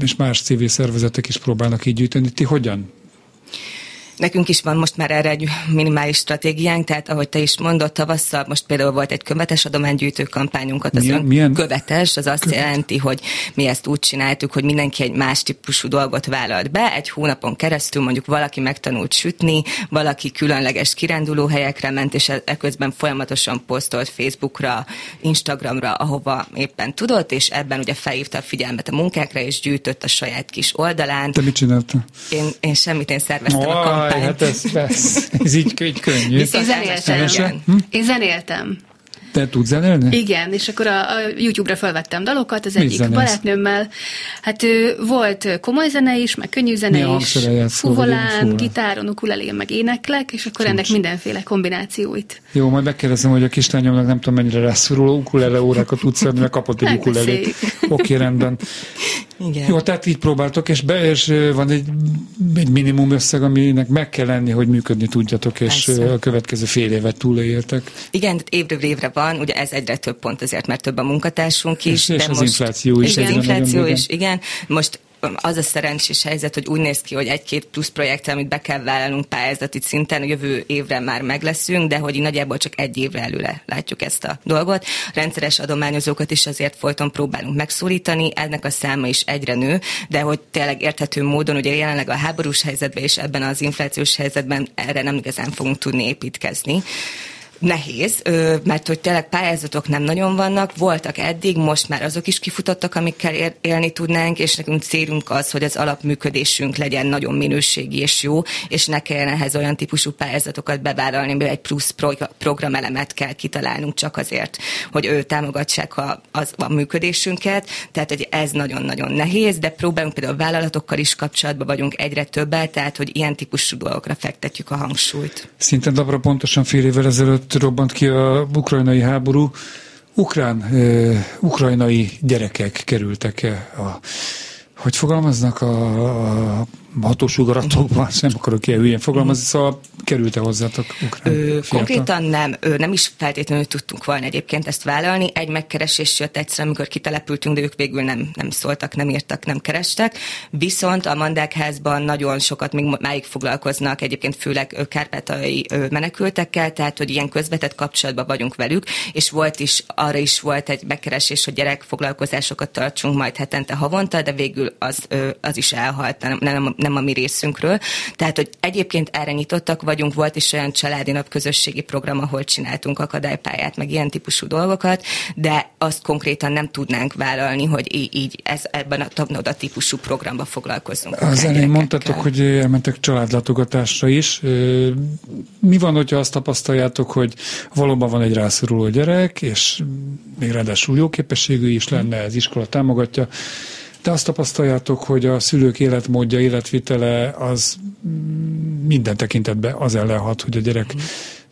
és más civil szervezetek is próbálnak így gyűjteni. Ti hogyan? Nekünk is van most már erre egy minimális stratégiánk, tehát ahogy te is mondod, tavasszal most például volt egy követes adománygyűjtő kampányunkat, az milyen, milyen követes, az azt követ. jelenti, hogy mi ezt úgy csináltuk, hogy mindenki egy más típusú dolgot vállalt be, egy hónapon keresztül mondjuk valaki megtanult sütni, valaki különleges kirándulóhelyekre ment, és eközben folyamatosan posztolt Facebookra, Instagramra, ahova éppen tudott, és ebben ugye felhívta a figyelmet a munkákra, és gyűjtött a saját kis oldalán. Te mit csináltál? Én, én semmit, én szerveztem oh. a kampányt. Hát ez, ez, ez így, így könnyű. Én zenéltem. Hm? Én zenéltem. Te tudsz zenélni? Igen, és akkor a, a YouTube-ra felvettem dalokat az egyik barátnőmmel. Hát volt komoly zene is, meg könnyű zene is, fuvolán, gitáron, ukulelén, meg éneklek, és akkor ennek mindenféle kombinációit. Jó, majd megkérdezem, hogy a kislányomnak nem tudom mennyire rászoruló ukulele órákat tudsz adni, mert kapott egy ukulelét. Oké, rendben. Igen. Jó, tehát így próbáltok, és, be, és van egy, egy minimum összeg, aminek meg kell lenni, hogy működni tudjatok, és persze. A következő fél évet túléltek. Igen, évről évre van, ugye ez egyre több pont azért, mert több a munkatársunk is. És, de és most, az infláció is. Igen, infláció is, igen. Most az a szerencsés helyzet, hogy úgy néz ki, hogy egy-két plusz projekttel, amit be kell vállalnunk pályázati szinten, jövő évre már megleszünk, de hogy nagyjából csak egy évre előre látjuk ezt a dolgot. Rendszeres adományozókat is azért folyton próbálunk megszólítani, ennek a száma is egyre nő, de hogy tényleg érthető módon, ugye jelenleg a háborús helyzetben és ebben az inflációs helyzetben erre nem igazán fogunk tudni építkezni. Nehéz, mert hogy tényleg pályázatok nem nagyon vannak, voltak eddig, most már azok is kifutottak, amikkel élni tudnánk, és nekünk célunk az, hogy az alapműködésünk legyen nagyon minőségi és jó, és ne kelljen ehhez olyan típusú pályázatokat bevállalni, mert egy plusz pro- programelemet kell kitalálnunk csak azért, hogy ő támogassák a, az, a működésünket, tehát hogy ez nagyon-nagyon nehéz, de próbálunk, például a vállalatokkal is kapcsolatban vagyunk egyre többel, tehát hogy ilyen típusú dolgokra fektetjük a hangsúlyt. Szinte napra pontosan fél évvel ezelőtt robbant ki a ukrajnai háború. Ukrán, eh, ukrajnai gyerekek kerültek a, hogy fogalmaznak a, a hatósugaratokban, sem akarok ilyen hülyén fogalmazni, szóval került-e hozzátok ukrán ö, konkrétan nem, ö, nem is feltétlenül tudtunk volna egyébként ezt vállalni. Egy megkeresés jött egyszer, amikor kitelepültünk, de ők végül nem, nem szóltak, nem írtak, nem kerestek. Viszont a Mandák házban nagyon sokat még máig foglalkoznak, egyébként főleg kárpátaljai menekültekkel, tehát hogy ilyen közvetett kapcsolatban vagyunk velük, és volt is, arra is volt egy megkeresés, hogy gyerekfoglalkozásokat tartsunk majd hetente, havonta, de végül az, ö, az is elhalt, nem, nem, nem a mi részünkről. Tehát, hogy egyébként erre nyitottak vagyunk, volt is olyan családi nap közösségi program, ahol csináltunk akadálypályát, meg ilyen típusú dolgokat, de azt konkrétan nem tudnánk vállalni, hogy í- így ez, ebben a Tanoda típusú programba foglalkozzunk. Az elején mondtatok, hogy elmentek családlátogatásra is. Mi van, hogyha azt tapasztaljátok, hogy valóban van egy rászoruló gyerek, és még ráadásul jó képességű is lenne, az iskola támogatja, de azt tapasztaljátok, hogy a szülők életmódja, életvitele az minden tekintetben az ellen hat, hogy a gyerek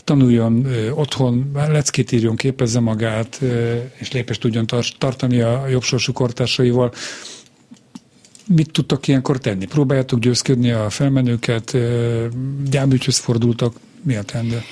tanuljon otthon, leckét írjon, képezze magát, és lépést tudjon tartani a jobbsorsú kortársaival. Mit tudtok ilyenkor tenni? Próbáljátok győzködni a felmenőket, gyámügyhöz fordultak, mi a teendő?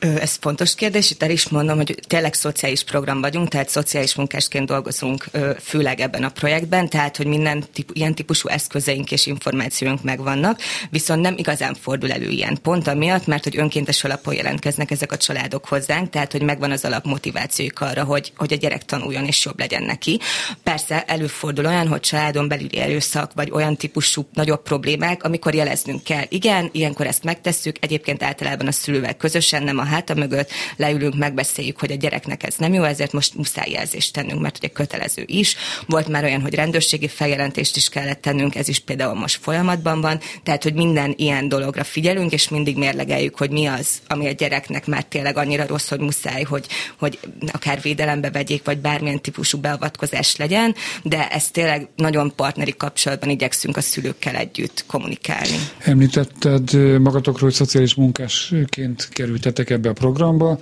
Ez fontos kérdés, itt el is mondom, hogy tényleg szociális program vagyunk, tehát szociális munkásként dolgozunk főleg ebben a projektben, tehát hogy minden típ, ilyen típusú eszközeink és információink megvannak, viszont nem igazán fordul elő ilyen pont amiatt, mert hogy önkéntes alapon jelentkeznek ezek a családok hozzánk, tehát hogy megvan az alapmotivációik arra, hogy, hogy a gyerek tanuljon és jobb legyen neki. Persze előfordul olyan, hogy családon belüli erőszak, vagy olyan típusú nagyobb problémák, amikor jeleznünk kell. Igen, ilyenkor ezt megtesszük, egyébként általában a szülővel közösen, nem a háta mögött leülünk, megbeszéljük, hogy a gyereknek ez nem jó, ezért most muszáj jelzést tennünk, mert ugye kötelező is. Volt már olyan, hogy rendőrségi feljelentést is kellett tennünk, ez is például most folyamatban van, tehát hogy minden ilyen dologra figyelünk, és mindig mérlegeljük, hogy mi az, ami a gyereknek már tényleg annyira rossz, hogy muszáj, hogy, hogy akár védelembe vegyék, vagy bármilyen típusú beavatkozás legyen, de ezt tényleg nagyon partneri kapcsolatban igyekszünk a szülőkkel együtt kommunikálni. Említetted magatokról, hogy szociális munkásként kerültetek ebbe a programba.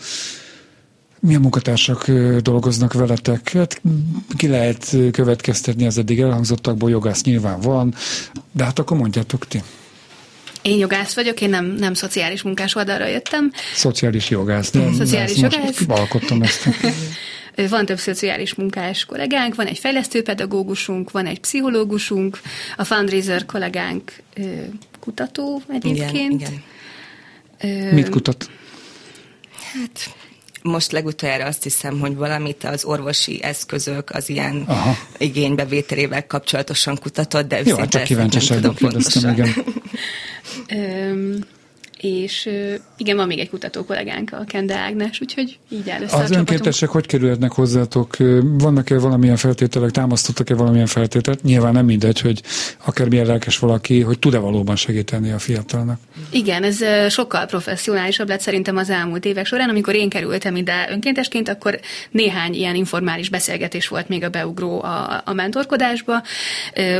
Milyen munkatársak dolgoznak veletek? Hát ki lehet következtetni az eddig elhangzottakból, jogász nyilván van, de hát akkor mondjátok ti. Én jogász vagyok, én nem, nem szociális munkás oldalra jöttem. Szociális jogász. De szociális jogász. Alkottam ezt. Van több szociális munkás kollégánk, van egy fejlesztőpedagógusunk, van egy pszichológusunk, a fundraiser kollégánk kutató egyébként. Igen, igen. Ö, Mit kutat? Hát most legutoljára azt hiszem, hogy valamit az orvosi eszközök az ilyen Aha. igénybevételével kapcsolatosan kutatott, de őszintén ezt nem tudom pontosan. és igen, van még egy kutató kollégánk, a Kende Ágnes, úgyhogy így áll össze a csapatunk. Az önkéntesek hogy kerülhetnek hozzátok? Vannak-e valamilyen feltételek, támasztottak-e valamilyen feltételt? Nyilván nem mindegy, hogy akármilyen lelkes valaki, hogy tud-e valóban segíteni a fiatalnak? Igen, ez sokkal professzionálisabb lett szerintem az elmúlt évek során. Amikor én kerültem ide önkéntesként, akkor néhány ilyen informális beszélgetés volt még a beugró a, a mentorkodásba.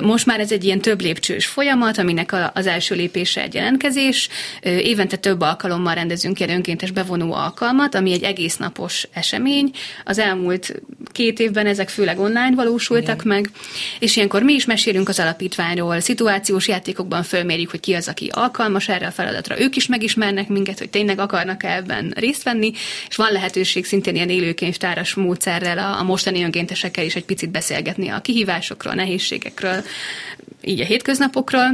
Most már ez egy ilyen több lépcsős folyamat, aminek az első lépése egy jelentkezés. Évente több alkalommal rendezünk ilyen önkéntes bevonó alkalmat, ami egy egész napos esemény. Az elmúlt két évben ezek főleg online valósultak Igen. meg, és ilyenkor mi is mesélünk az alapítványról, szituációs játékokban fölmérjük, hogy ki az, aki alkalmas erre a feladatra. Ők is megismernek minket, hogy tényleg akarnak ebben részt venni, és van lehetőség szintén ilyen élőkönyvtáras módszerrel a, a mostani önkéntesekkel is egy picit beszélgetni a kihívásokról, a nehézségekről, így a hétköznapokról.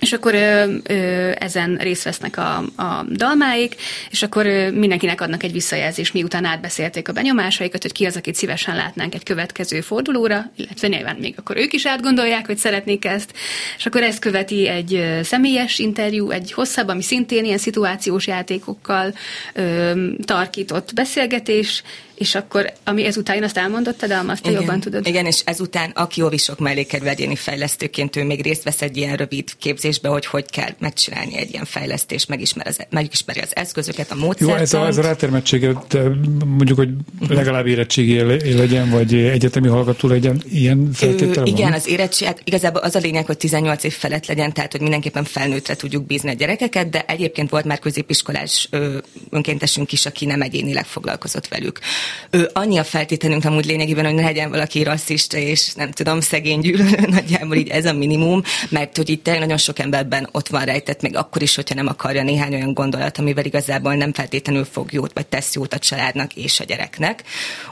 És akkor ö, ö, ezen részt vesznek a, a dalmáik, és akkor ö, mindenkinek adnak egy visszajelzést, miután átbeszélték a benyomásaikat, hogy ki az, akit szívesen látnánk egy következő fordulóra, illetve nyilván még akkor ők is átgondolják, hogy szeretnék ezt, és akkor ezt követi egy személyes interjú, egy hosszabb, ami szintén ilyen szituációs játékokkal ö, tarkított beszélgetés, és akkor, ami ezután, én azt elmondottad, Alma, azt te jobban tudod. Igen, és ezután, aki óvisok mellé kerül egyéni fejlesztőként, ő még részt vesz egy ilyen rövid képzésbe, hogy hogy kell megcsinálni egy ilyen fejlesztést, megismer az, megismeri az eszközöket, a módszertant. Jó, ez a, ez a rátermettséget, mondjuk, hogy legalább érettségi legyen, vagy egyetemi hallgató legyen, ilyen feltétel van? Igen, az érettség, hát igazából az a lényeg, hogy tizennyolc év felett legyen, tehát, hogy mindenképpen felnőttre tudjuk bízni a gyerekeket, de egyébként volt már középiskolás önkéntesünk is, aki nem egyénileg foglalkozott velük. Ő, annyi a feltételünk amúgy lényegében, hogy ne legyen valaki rasszista, és nem tudom, szegény gyűlölő, nagyjából így ez a minimum, mert hogy itt nagyon sok emberben ott van rejtett, még akkor is, hogyha nem akarja, néhány olyan gondolat, amivel igazából nem feltétlenül fog jót, vagy tesz jót a családnak és a gyereknek.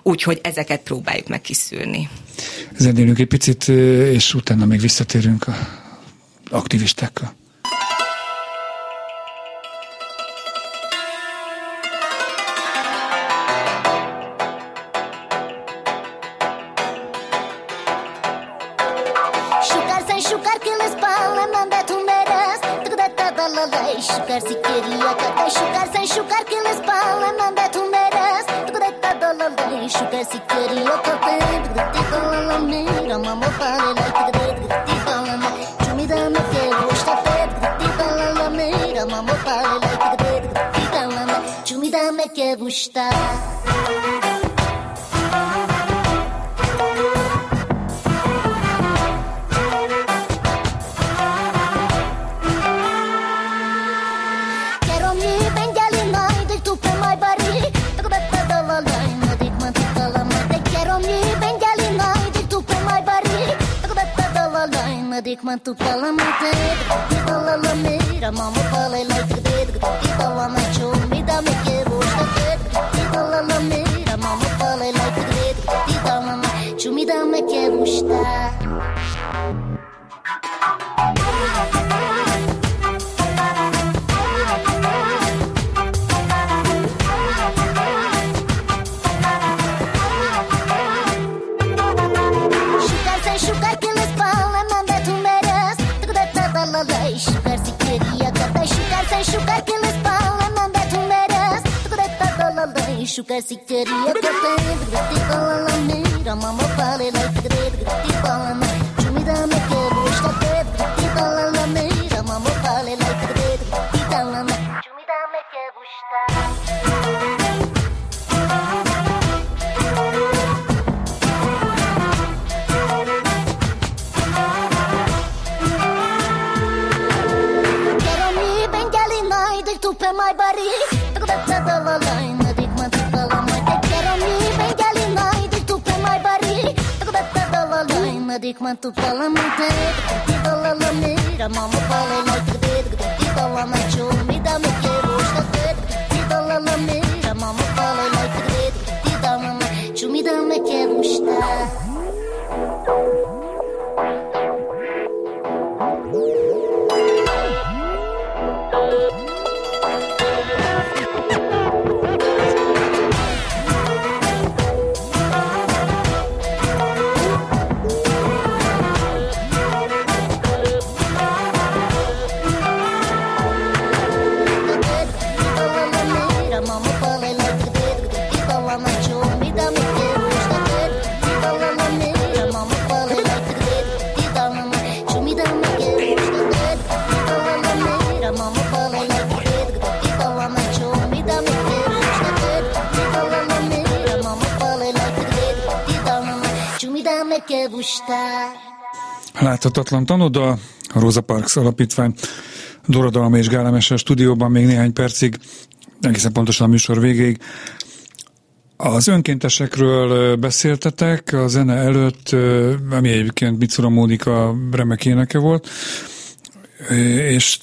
Úgyhogy ezeket próbáljuk meg kiszűrni. Zenélünk egy picit, és utána még visszatérünk a aktivistákkal. Láthatatlan Tanoda, a Rosa Parks alapítvány, Dóra Dalma és Gál Emese a stúdióban még néhány percig, egészen pontosan a műsor végéig. Az önkéntesekről beszéltetek a zene előtt, ami egyébként Bicura Mónika remek éneke volt, és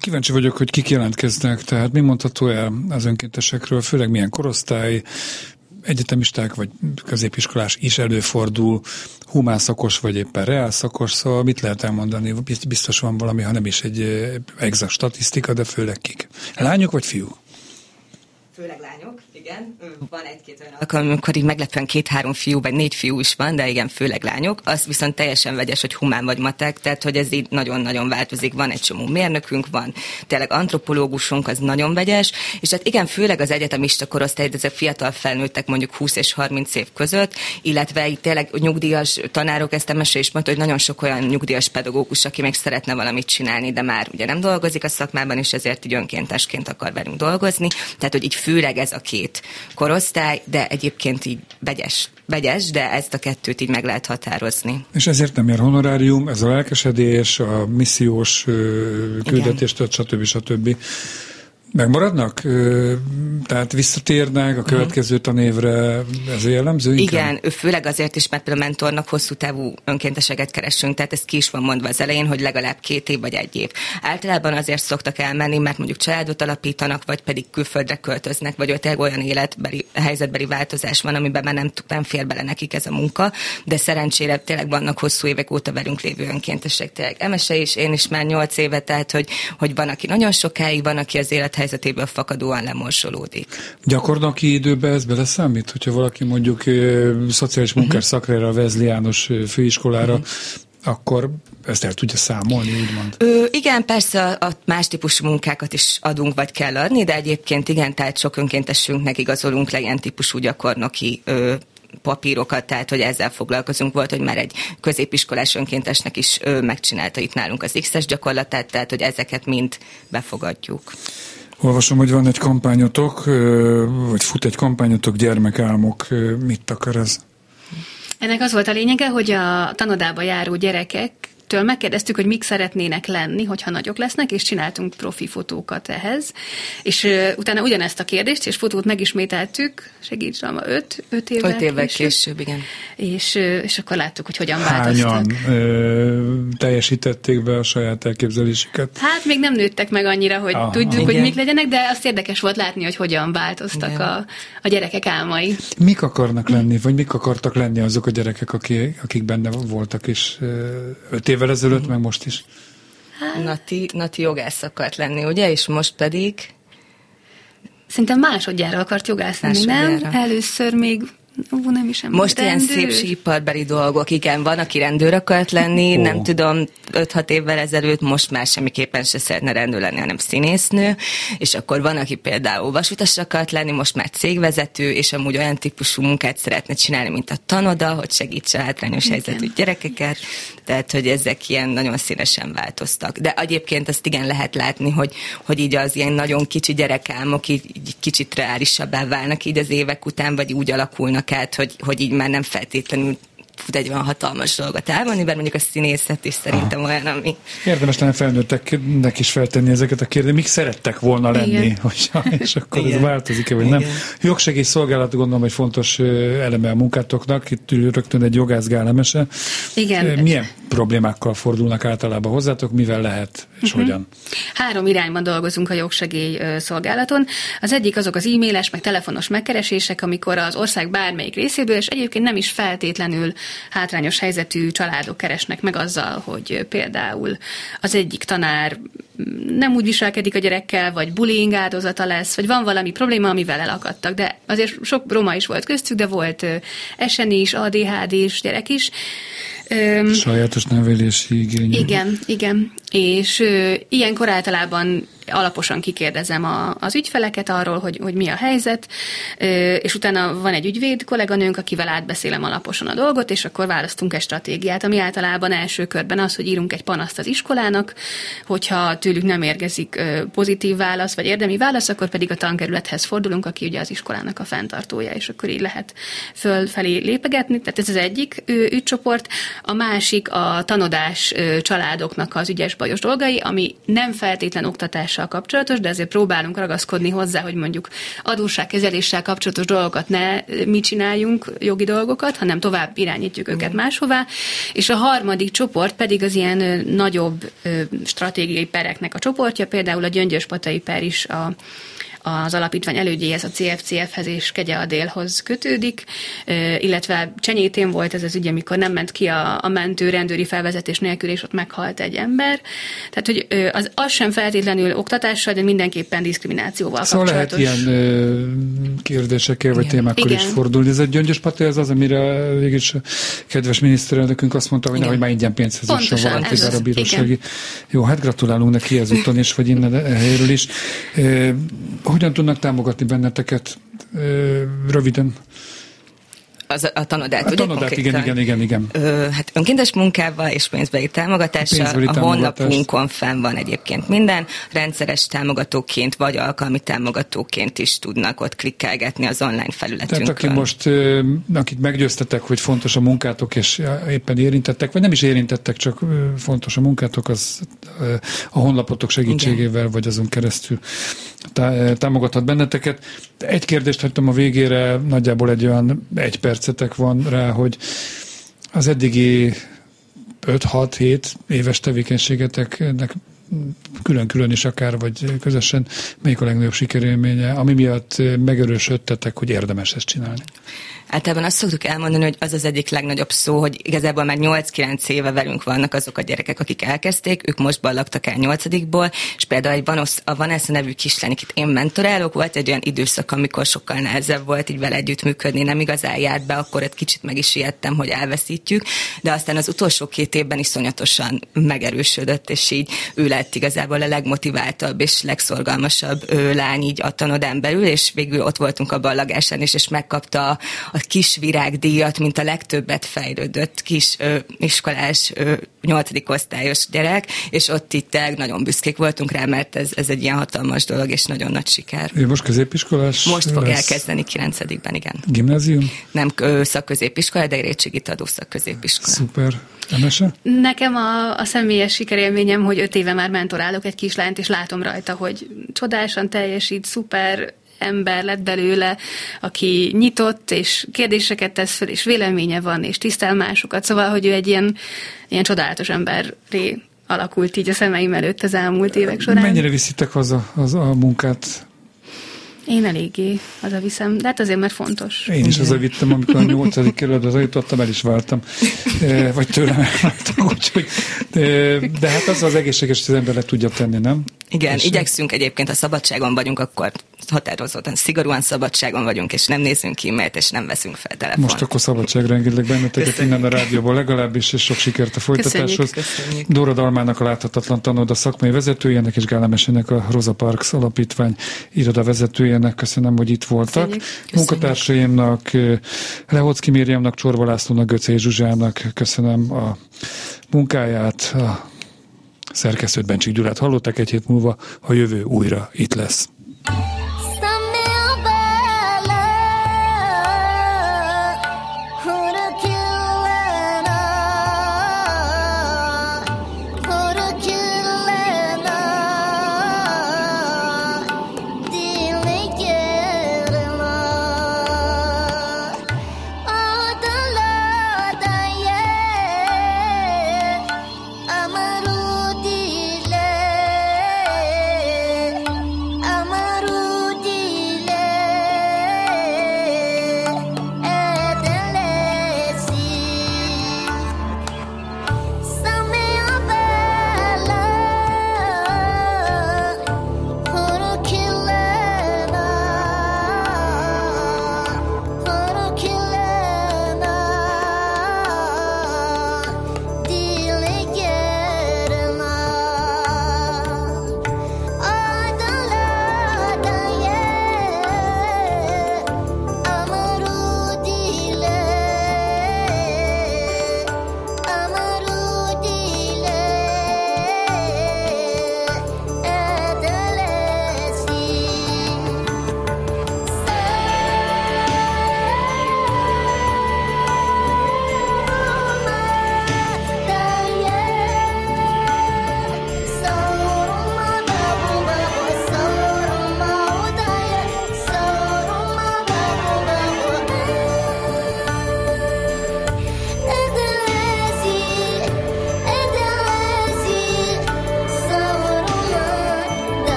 kíváncsi vagyok, hogy kik jelentkeznek, tehát mi mondható el az önkéntesekről, főleg milyen korosztály, egyetemisták vagy középiskolás is előfordul, humánszakos vagy éppen reálszakos, szóval mit lehet elmondani? Biztos van valami, ha nem is egy exakt statisztika, de főleg kik. Lányok vagy fiúk? Főleg lányok, igen. Van egy-két olyan alkalom, amikor így meglepően két-három fiú, vagy négy fiú is van, de igen, főleg lányok. Az viszont teljesen vegyes, hogy humán vagy matek, tehát hogy ez így nagyon-nagyon változik. Van egy csomó mérnökünk, van tényleg antropológusunk, az nagyon vegyes, és hát igen, főleg az egyetemista korosztály, de ezek fiatal felnőttek mondjuk húsz és harminc év között, illetve így tényleg nyugdíjas tanárok, ezt a Mese is mondta, hogy nagyon sok olyan nyugdíjas pedagógus, aki még szeretne valamit csinálni, de már ugye nem dolgozik a szakmában, és ezért így önkéntesként akar velünk dolgozni. Tehát, hogy így főleg ez a két korosztály, de egyébként így vegyes, vegyes, de ezt a kettőt így meg lehet határozni. És ezért nem ér honorárium, ez a lelkesedés, a missziós küldetéstől, stb. stb. Megmaradnak? Tehát visszatérnek a következő tanévre, ez jellemző inkább? Igen, főleg azért is, mert a mentornak hosszú távú önkénteseket keresünk, tehát ez ki is van mondva az elején, hogy legalább két év vagy egy év. Általában azért szoktak elmenni, mert mondjuk családot alapítanak, vagy pedig külföldre költöznek, vagy ott olyan életbeli, helyzetbeli változás van, amiben már nem, nem fér bele nekik ez a munka, de szerencsére tényleg vannak hosszú évek óta velünk lévő önkéntesek, tényleg Emese is, én is már nyolc éve, tehát hogy, hogy van, aki nagyon sokáig, van, aki az élet helyzetéből fakadóan lemorsolódik. Gyakornoki időben ez beleszámít? Hogyha valaki mondjuk szociális munkás szakrára, a Vezli János főiskolára, akkor ezt el tudja számolni, úgymond? Ö, igen, persze a, a más típusú munkákat is adunk, vagy kell adni, de egyébként igen, tehát sok önkéntesünknek igazolunk le ilyen típusú gyakornoki ö, papírokat, tehát hogy ezzel foglalkozunk. Volt, hogy már egy középiskolás önkéntesnek is ö, megcsinálta itt nálunk az X-es gyakorlatát, tehát hogy ezeket mind befogadjuk. Olvasom, hogy van egy kampányotok, vagy fut egy kampányotok, gyermekálmok, mit akar ez? Ennek az volt a lényege, hogy a tanodába járó gyerekektől megkérdeztük, hogy mik szeretnének lenni, hogyha nagyok lesznek, és csináltunk profi fotókat ehhez. És utána ugyanezt a kérdést, és fotót megismételtük, segíts rám, öt, öt évvel öt évvel később. később igen. És, és akkor láttuk, hogy hogyan változtak. Hányan ö, teljesítették be a saját elképzelésüket? Hát még nem nőttek meg annyira, hogy Aha. tudjuk, igen. hogy mik legyenek, de azt érdekes volt látni, hogy hogyan változtak a, a gyerekek álmai. Mik akarnak lenni, vagy mik akartak lenni azok a gyerekek, akik, akik benne voltak, és öt évvel ezelőtt, meg most is? Nati, Nati jogász akart lenni, ugye? És most pedig... Szerintem másodjára akart jogász lenni, nem? Először még... Ó, nem is említ. Most rendőr. Ilyen szépségiparbeli dolgok, igen, van, aki rendőr akart lenni, oh. nem tudom, öt-hat évvel ezelőtt, most már semmiképpen se szeretne rendőr lenni, hanem színésznő, és akkor van, aki például vasutas akart lenni, most már cégvezető, és amúgy olyan típusú munkát szeretne csinálni, mint a tanoda, hogy segítse a hátrányos helyzetű gyerekeket, tehát, hogy ezek ilyen nagyon színesen változtak. De egyébként azt igen lehet látni, hogy, hogy így az ilyen nagyon kicsi gyerekálmok így, így kicsit reálisabbá válnak így az évek után, vagy úgy alakulnak át, hogy, hogy így már nem feltétlenül tud egy olyan hatalmas dolgot elmondani, bár mondjuk a színészet is szerintem Aha. olyan, ami... Érdemes lenne felnőtteknek is feltenni ezeket a kérdést. Mik szerettek volna lenni, hogyha, és akkor Igen. ez változik-e, vagy Igen. nem? Jogsegély szolgálat, gondolom, egy fontos eleme a munkátoknak. Itt rögtön egy jogász Gál Emese. Igen. Milyen problémákkal fordulnak általában hozzátok, mivel lehet, és uh-huh. hogyan? Három irányban dolgozunk a jogsegély szolgálaton. Az egyik azok az e-mailes, meg telefonos megkeresések, amikor az ország bármelyik részéből, és egyébként nem is feltétlenül hátrányos helyzetű családok keresnek meg azzal, hogy például az egyik tanár nem úgy viselkedik a gyerekkel, vagy bullying áldozata lesz, vagy van valami probléma, amivel elakadtak. De azért sok roma is volt köztük, de volt eseni is, á dé há dé-s gyerek is. Sajátos nevelési igény. Igen, igen. És ö, ilyenkor általában alaposan kikérdezem a, az ügyfeleket arról, hogy, hogy mi a helyzet, és utána van egy ügyvéd kolléganőnk, akivel átbeszélem alaposan a dolgot, és akkor választunk egy stratégiát, ami általában első körben az, hogy írunk egy panaszt az iskolának, hogyha tőlük nem érkezik pozitív válasz, vagy érdemi válasz, akkor pedig a tankerülethez fordulunk, aki ugye az iskolának a fenntartója, és akkor így lehet fölfelé lépegetni. Tehát ez az egyik ügycsoport. A másik a tanodás családoknak az ügyes-bajos dolgai, ami nem feltétlen oktatással kapcsolatos, de azért próbálunk ragaszkodni hozzá, hogy mondjuk adósságkezeléssel kapcsolatos dolgokat ne mi csináljunk, jogi dolgokat, hanem tovább irányítjuk mm. őket máshová. És a harmadik csoport pedig az ilyen nagyobb stratégiai pereknek a csoportja, például a Gyöngyöspatai per is a az alapítvány elődjéhez, a cé ef cé ef-hez és Kegye Adélhoz kötődik, illetve Csenyétén volt ez az ügy, amikor nem ment ki a, a mentő rendőri felvezetés nélkül, és ott meghalt egy ember. Tehát, hogy az, az sem feltétlenül oktatással, de mindenképpen diszkriminációval szóval kapcsolatos. Szóval lehet ilyen kérdésekkel vagy témákkal igen. is fordulni. Ez a Gyöngyöspatai, ez az, amire végül is kedves miniszterelnökünk azt mondta, hogy nehogy már ingyen pénzhez jusson valaki a bírósági. Jó, hát gratulálunk neki ezúton is, vagy innen helyről is. Hogyan tudnak támogatni benneteket röviden? Az a tanodát, a ugye? Tanodát, igen, igen, igen, igen. Ö, hát önkéntes munkával és pénzbeli támogatással. Pénzbeli a honlapunkon fenn van egyébként minden. Rendszeres támogatóként vagy alkalmi támogatóként is tudnak ott klikkelgetni az online felületünkön. Tehát aki most, akit meggyőztetek, hogy fontos a munkátok, és éppen érintettek, vagy nem is érintettek, csak fontos a munkátok, az a honlapotok segítségével, igen. vagy azon keresztül tá- támogathat benneteket. Egy kérdést hagytam a végére, nagyjából egy olyan egy perc van rá, hogy az eddigi öt-hat-hét éves tevékenységeteknek külön-külön is akár, vagy közösen melyik a legnagyobb sikerélménye, ami miatt megerősödtetek, hogy érdemes ezt csinálni? Általában azt szoktuk elmondani, hogy az az egyik legnagyobb szó, hogy igazából már nyolc-kilenc éve velünk vannak azok a gyerekek, akik elkezdték, ők most ballagtak el nyolcadikból, és például egy Vanos, a Vanessa nevű kislány, akit én mentorálok, volt egy olyan időszak, amikor sokkal nehezebb volt így vele együttműködni, nem igazán járt be, akkor egy kicsit meg is ijedtem, hogy elveszítjük, de aztán az utolsó két évben iszonyatosan megerősödött, és így ő lett igazából a legmotiváltabb és legszorgalmasabb lány így a tanodán belül, és végül ott voltunk a ballagásán is, és megkapta a, a kis virágdíjat, mint a legtöbbet fejlődött kis ö, iskolás ö, nyolcadik osztályos gyerek, és ott itt nagyon büszkék voltunk rá, mert ez, ez egy ilyen hatalmas dolog, és nagyon nagy siker. Ő most középiskolás? Most fog lesz. Elkezdeni kilencedikben, igen. Gimnázium? Nem ö, szakközépiskola, de érettségit adó szakközépiskola. Szuper. Emese? Nekem a, a személyes sikerélményem, hogy öt éve már mentorálok egy kislányt, és látom rajta, hogy csodásan teljesít, szuper ember lett belőle, aki nyitott, és kérdéseket tesz fel, és véleménye van, és tisztel másokat. Szóval, hogy ő egy ilyen, ilyen csodálatos emberré alakult így a szemeim előtt az elmúlt évek során. Mennyire viszitek haza az a munkát? Én eléggé hazaviszem, de hát azért, mert fontos. Én is hazavittem, amikor a nyolcadik kerületbe jutottam, el is vártam, e, vagy tőlem elvártam, úgyhogy e, de hát az az egészséges, hogy az ember le tudja tenni, nem? Igen, és igyekszünk egyébként, ha szabadságon vagyunk, akkor határozottan, szigorúan szabadságon vagyunk, és nem nézünk ki e-mailt, és nem veszünk fel telefont. Most akkor szabadságra engedlek benneteket, köszönjük. Innen a rádióból legalábbis, és sok sikert a folytatáshoz. Köszönjük, köszönjük. Dóra Dalmának, a Láthatatlan Tanoda szakmai vezetőjének, és Gál Emesének, a Rosa Parks alapítvány irodavezetőjének köszönöm, hogy itt voltak. Köszönjük. Munkatársaimnak, Lehoczki Míriámnak, Csorba Lászlónak, Göcsei Zsuzsának köszönöm a munkáját, a szerkesztőt, Csík Gyulát hallották, egy hét múlva, ha jövő újra itt lesz.